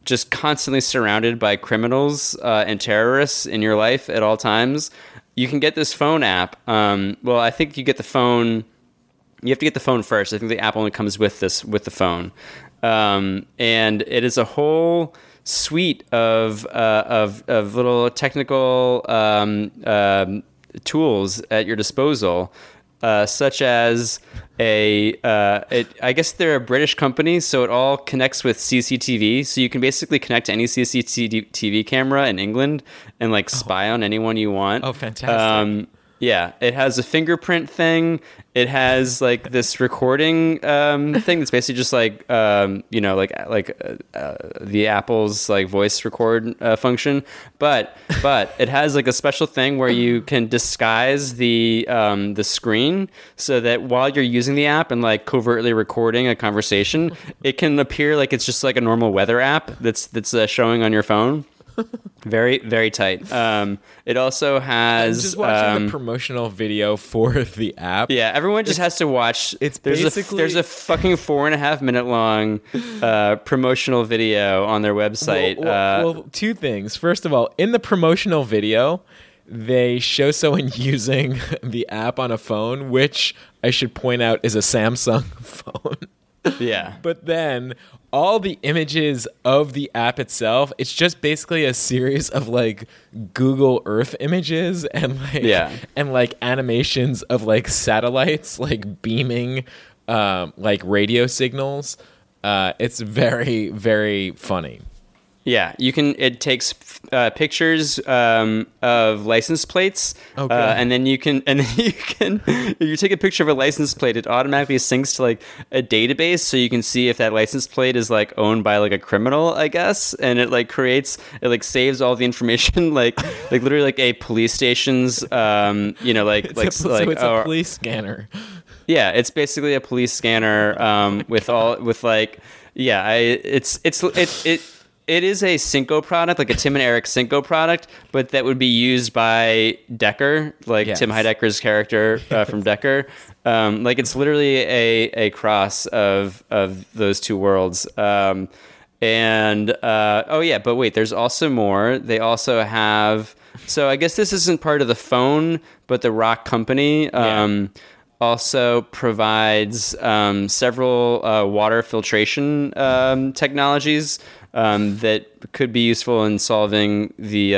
just constantly surrounded by criminals and terrorists in your life at all times, you can get this phone app. Well, I think you get the phone. You have to get the phone first. I think the app only comes with the phone, and it is a whole suite of little technical tools at your disposal, such as I guess they're a British company, so it all connects with CCTV. So you can basically connect to any CCTV camera in England and spy on anyone you want. Oh, fantastic! Yeah, it has a fingerprint thing. It has this recording thing that's basically just the Apple's voice record function. But it has a special thing where you can disguise the screen so that while you're using the app and covertly recording a conversation, it can appear like it's just a normal weather app that's showing on your phone. Very, very tight. It also has just watching the promotional video for the app. Yeah, everyone just has to watch. There's a fucking 4.5 minute long promotional video on their website. Well, two things. First of all, in the promotional video, they show someone using the app on a phone, which I should point out is a Samsung phone. Yeah. But then all the images of the app itself, it's just basically a series of Google Earth images and animations of satellites beaming radio signals. It's very, very funny. Yeah, it takes pictures of license plates, okay. If you take a picture of a license plate, it automatically syncs to a database, so you can see if that license plate is owned by a criminal, I guess, and it saves all the information, literally a police station's, it's a police scanner. Yeah, it's basically a police scanner It is a Cinco product, a Tim and Eric Cinco product, but that would be used by Decker, Tim Heidecker's character from Decker. It's literally a cross of those two worlds. But wait, there's also more. They also have. So I guess this isn't part of the phone, but the Rock Company. Also provides several water filtration technologies that could be useful in solving the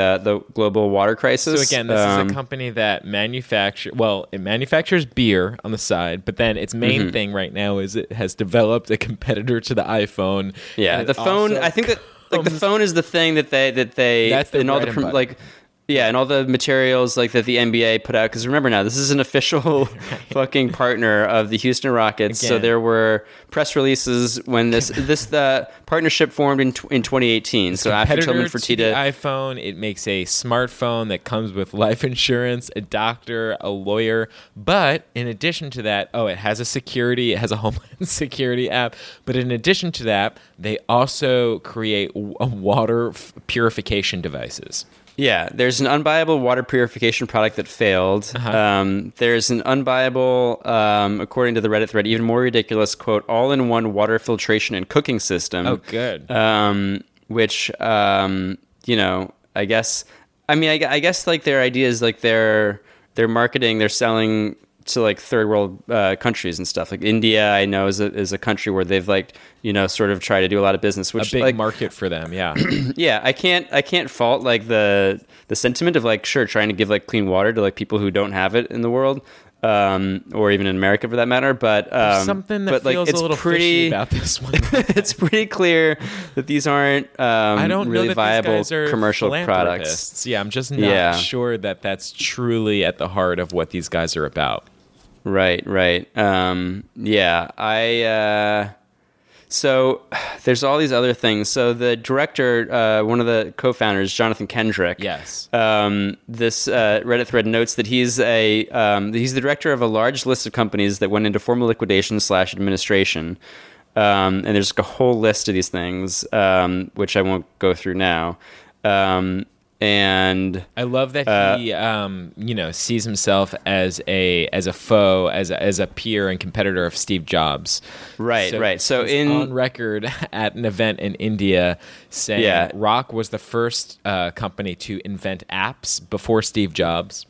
global water crisis. So again, this is a company that manufactures beer on the side, but then its main thing right now is it has developed a competitor to the iPhone. Yeah, the phone. I think that the phone is the thing that they that's their bread and butter. Yeah, and all the materials like that the NBA put out, because remember now, this is an official fucking partner of the Houston Rockets. Again. So there were press releases when the partnership formed in 2018. It's so after Tillman Fertitta, the iPhone, it makes a smartphone that comes with life insurance, a doctor, a lawyer. But in addition to that, it has a security, it has a Homeland Security app. But in addition to that, they also create water purification devices. Yeah, there's an unbuyable water purification product that failed. Uh-huh. There's an unbuyable, according to the Reddit thread, even more ridiculous, quote, all-in-one water filtration and cooking system. Oh, good. I guess like their idea is like their marketing, they're selling to like third world countries and stuff. Like India, I know, is a country where they've like, sort of try to do a lot of business, which a big like, market for them. Yeah. Yeah. I can't fault like the sentiment of like, sure, trying to give like clean water to like people who don't have it in the world. Or even in America for that matter, but feels a little fishy about this one. It's pretty clear that these aren't really viable commercial products. Yeah, I'm just not sure that that's truly at the heart of what these guys are about. Right. So there's all these other things. So the director, one of the co-founders, Jonathan Kendrick. Yes. This Reddit thread notes that he's the director of a large list of companies that went into formal liquidation/administration. And there's a whole list of these things, which I won't go through now. And I love that he, sees himself as a foe, as a peer and competitor of Steve Jobs. Right. So he's on record at an event in India saying Rock was the first company to invent apps before Steve Jobs.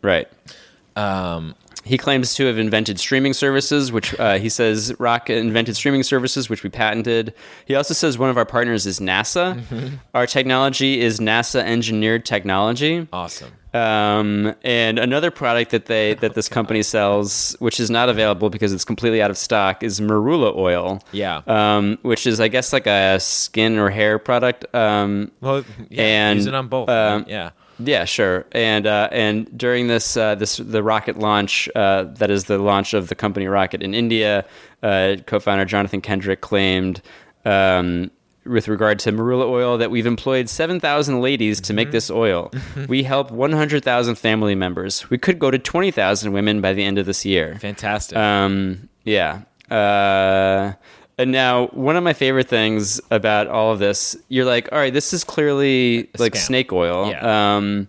Right. He claims to have invented streaming services, which he says Rock invented streaming services, which we patented. He also says one of our partners is NASA. Mm-hmm. Our technology is NASA-engineered technology. Awesome. And another product that this company sells, which is not available because it's completely out of stock, is marula oil. Yeah. Which is, I guess, like a skin or hair product. Use it on both. Yeah. Yeah, sure. And during the rocket launch, that is the launch of the company Rocket in India, co-founder Jonathan Kendrick claimed, with regard to marula oil, that we've employed 7,000 ladies to make this oil. We help 100,000 family members. We could go to 20,000 women by the end of this year. Fantastic. And now, one of my favorite things about all of this, you're like, all right, this is clearly like scam. Snake oil. Yeah.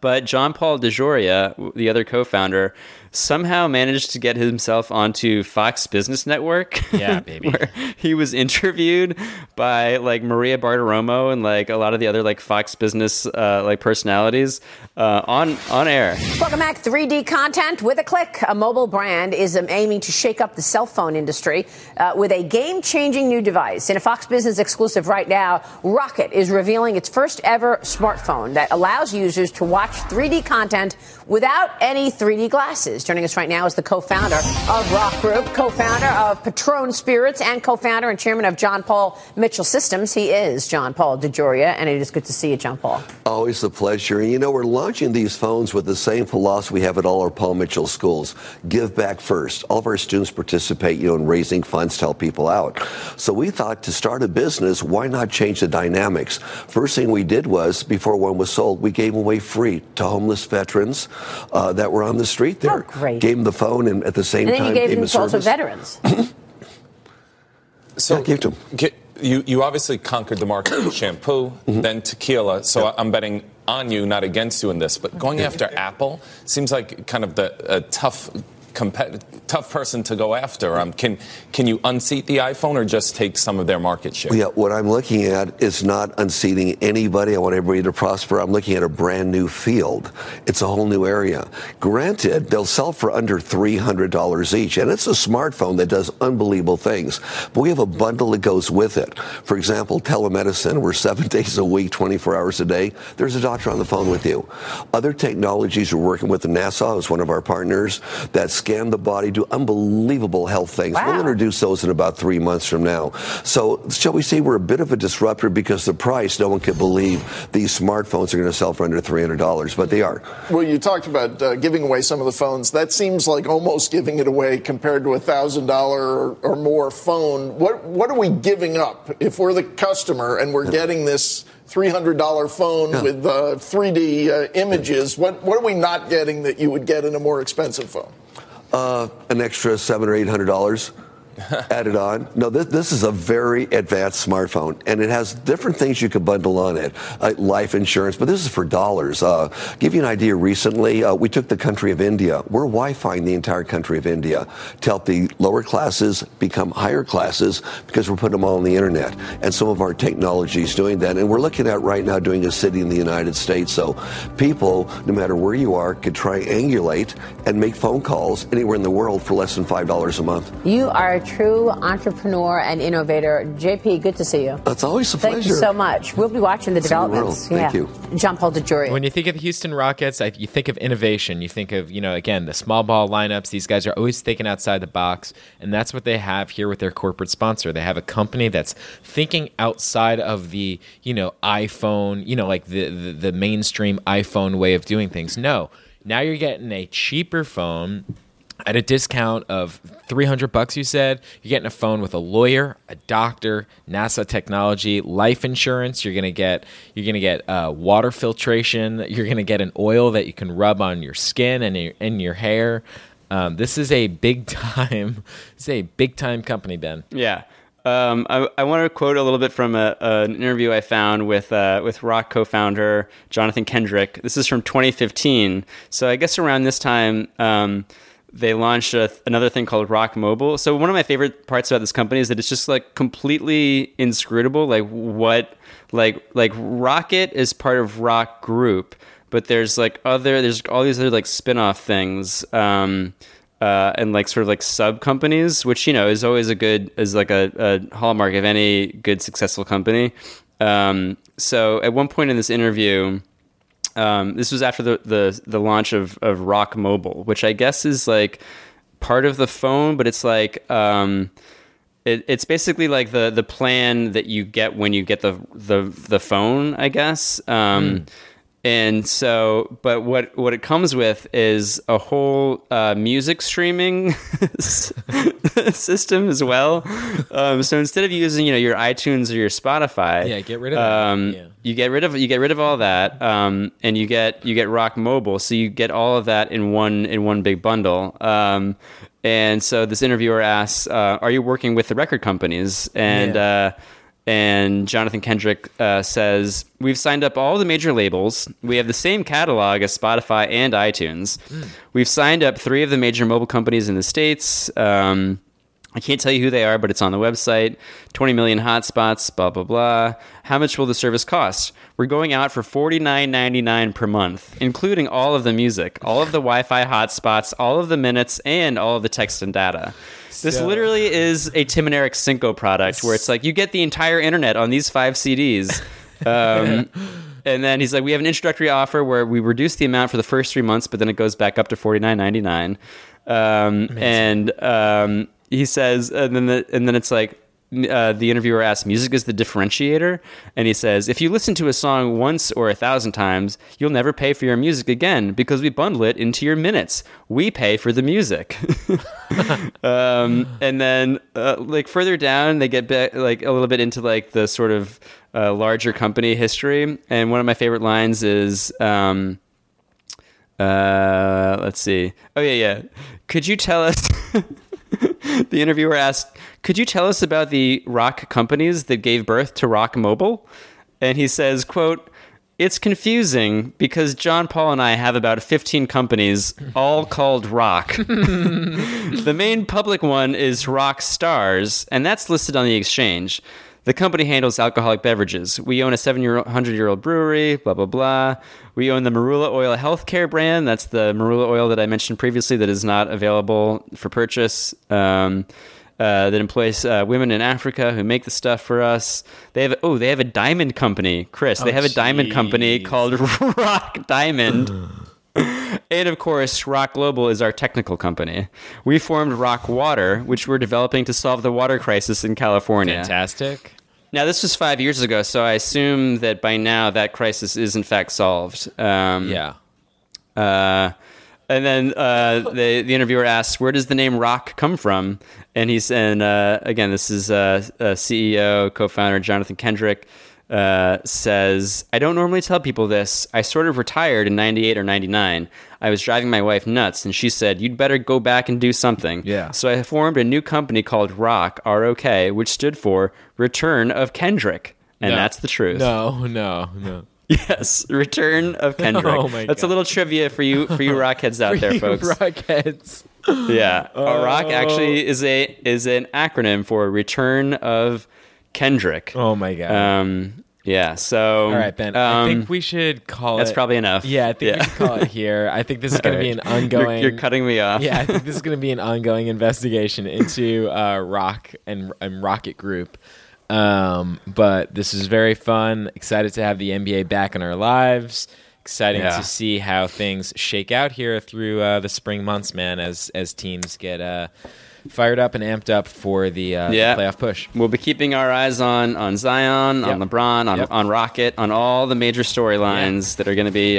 But John Paul DeJoria, the other co-founder, somehow managed to get himself onto Fox Business Network. Yeah, baby. Where he was interviewed by like Maria Bartiromo and like a lot of the other like Fox Business like personalities on air. Welcome back. 3D content with a click. A mobile brand is aiming to shake up the cell phone industry with a game-changing new device. In a Fox Business exclusive right now, Rocket is revealing its first ever smartphone that allows users to watch 3D content without any 3D glasses. Joining us right now is the co-founder of Rock Group, co-founder of Patron Spirits, and co-founder and chairman of John Paul Mitchell Systems. He is John Paul DeJoria, and it is good to see you, John Paul. Always a pleasure. And, we're launching these phones with the same philosophy we have at all our Paul Mitchell schools. Give back first. All of our students participate, in raising funds to help people out. So we thought to start a business, why not change the dynamics? First thing we did was, before one was sold, we gave away free to homeless veterans that were on the street there. Oh. Great. Gave him the phone, and at the same time, gave him a service. And then you gave them to also veterans. So gave to him. You obviously conquered the market with shampoo, then tequila. So I'm betting on you, not against you in this. But going after Apple seems like kind of the tough person to go after. Can you unseat the iPhone or just take some of their market share? Yeah, what I'm looking at is not unseating anybody. I want everybody to prosper. I'm looking at a brand new field. It's a whole new area. Granted, they'll sell for under $300 each, and it's a smartphone that does unbelievable things. But we have a bundle that goes with it. For example, telemedicine. We're 7 days a week, 24 hours a day. There's a doctor on the phone with you. Other technologies we're working with, NASA is one of our partners. That's scan the body, do unbelievable health things. Wow. We'll introduce those in about 3 months from now. So shall we say we're a bit of a disruptor because the price, no one can believe these smartphones are going to sell for under $300, but they are. Well, you talked about giving away some of the phones. That seems like almost giving it away compared to a $1,000 or more phone. What are we giving up if we're the customer and we're getting this $300 phone with 3D images? What are we not getting that you would get in a more expensive phone? An extra $700 or $800. Added on. No, this is a very advanced smartphone, and it has different things you can bundle on it. Life insurance, but this is for dollars. Give you an idea, recently, we took the country of India. We're Wi-Fiing the entire country of India to help the lower classes become higher classes because we're putting them all on the internet. And some of our technology is doing that. And we're looking at right now doing a city in the United States. So people, no matter where you are, could triangulate and make phone calls anywhere in the world for less than $5 a month. You are true entrepreneur and innovator. JP, good to see you. That's always a pleasure. Thank you so much. We'll be watching the developments. Thank you. John Paul DeJoria. When you think of the Houston Rockets, you think of innovation. You think of, again, the small ball lineups. These guys are always thinking outside the box, and that's what they have here with their corporate sponsor. They have a company that's thinking outside of the, iPhone, like the mainstream iPhone way of doing things. No, now you're getting a cheaper phone at a discount of $300, you said. You're getting a phone with a lawyer, a doctor, NASA technology, life insurance. You're gonna get water filtration. You're gonna get an oil that you can rub on your skin and in your hair. This is a big time. It's a big time company, Ben. Yeah. I want to quote a little bit from an interview I found with Rock co-founder Jonathan Kendrick. This is from 2015. So I guess around this time, they launched another thing called Rock Mobile. So one of my favorite parts about this company is that it's just like completely inscrutable. Like Rocket is part of Rock Group, but there's all these other like spin-off things and like sort of like sub companies, which is always a hallmark of any good successful company. So at one point in this interview, this was after the launch of Rock Mobile, which I guess is like part of the phone, but it's like it's basically like the plan that you get when you get the phone, I guess. And so, but what it comes with is a whole music streaming system as well. So instead of using your iTunes or your Spotify, get rid of that. You get rid of all that, and you get Rock Mobile. So you get all of that in one big bundle. And so this interviewer asks, "Are you working with the record companies?" And Jonathan Kendrick says, "We've signed up all the major labels. We have the same catalog as Spotify and iTunes. We've signed up 3 of the major mobile companies in the States. I can't tell you who they are, but it's on the website. 20 million hotspots, blah, blah, blah. How much will the service cost? We're going out for $49.99 per month, including all of the music, all of the Wi-Fi hotspots, all of the minutes, and all of the text and data." This literally is a Tim and Eric Cinco product where it's like you get the entire internet on these 5 CDs. And then he's like, "We have an introductory offer where we reduce the amount for the first 3 months, but then it goes back up to $49.99. He says, and then it's like the interviewer asks, "Music is the differentiator," and he says, "If you listen to a song once or 1,000 times, you'll never pay for your music again because we bundle it into your minutes. We pay for the music." And then further down, they get like a little bit into like the sort of larger company history. And one of my favorite lines is, let's see. Oh yeah. "Could you tell us?" The interviewer asked, "Could you tell us about the Rock companies that gave birth to Rock Mobile?" And he says, quote, "It's confusing because John Paul and I have about 15 companies, all called Rock. The main public one is Rock Stars, and that's listed on the exchange. The company handles alcoholic beverages. We own a 700-year-old brewery, blah, blah, blah. We own the Marula Oil healthcare brand." That's the Marula Oil that I mentioned previously that is not available for purchase. That employs women in Africa who make the stuff for us. They have a diamond company, Chris. They have a diamond company called Rock Diamond. And of course, Rock Global is our technical company. We formed Rock Water, which we're developing to solve the water crisis in California. Fantastic. Now, this was 5 years ago, so I assume that by now that crisis is in fact solved. And then the interviewer asks, where does the name Rock come from? And he's, and again, this is CEO, co-founder Jonathan Kendrick, says, I don't normally tell people this. I sort of retired in 98 or 99. I was driving my wife nuts, and she said, you'd better go back and do something. Yeah. So I formed a new company called ROK, R-O-K, which stood for Return of Kendrick. And that's the truth. No. Yes, Return of Kendrick. Oh my God. That's a little trivia for you rockheads out there, folks. Rockheads. Yeah. ROK actually is an acronym for Return of Kendrick. Oh my God. Yeah, so... All right, Ben, I think we should call that's it... That's probably enough. Yeah, I think we should call it here. I think this is going to be an ongoing... You're cutting me off. Yeah, I think this is going to be an ongoing investigation into ROK and Rocket Group. But this is very fun. Excited to have the NBA back in our lives. Exciting to see how things shake out here through the spring months, man, as teams get fired up and amped up for the playoff push. We'll be keeping our eyes on Zion, on LeBron, on Rocket, on all the major storylines that are going to be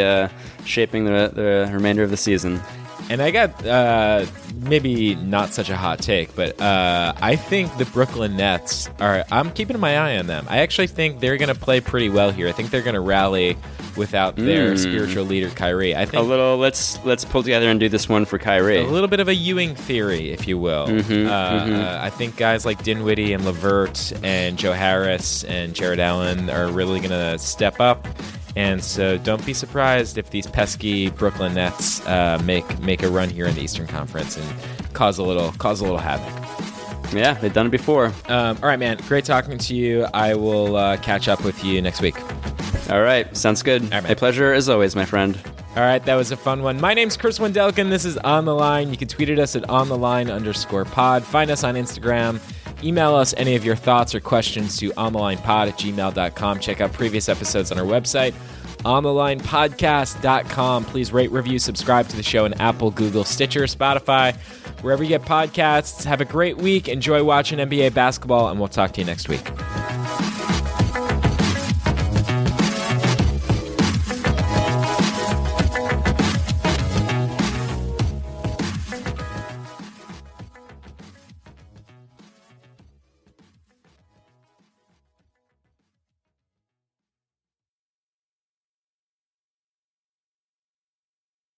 shaping the remainder of the season. And I got maybe not such a hot take, but I think the Brooklyn Nets I'm keeping my eye on them. I actually think they're going to play pretty well here. I think they're going to rally without their spiritual leader, Kyrie. I think a little. Let's pull together and do this one for Kyrie. A little bit of a Ewing theory, if you will. I think guys like Dinwiddie and LeVert and Joe Harris and Jared Allen are really going to step up. And so don't be surprised if these pesky Brooklyn Nets make a run here in the Eastern Conference and cause a little havoc. Yeah, they've done it before. All right, man. Great talking to you. I will catch up with you next week. All right. Sounds good. All right, man. A pleasure as always, my friend. All right. That was a fun one. My name's Chris Wendelken. This is On The Line. You can tweet at us at @ontheline_pod. Find us on Instagram. Email us any of your thoughts or questions to onthelinepod@gmail.com. Check out previous episodes on our website, onthelinepodcast.com. Please rate, review, subscribe to the show on Apple, Google, Stitcher, Spotify, wherever you get podcasts. Have a great week. Enjoy watching NBA basketball, and we'll talk to you next week.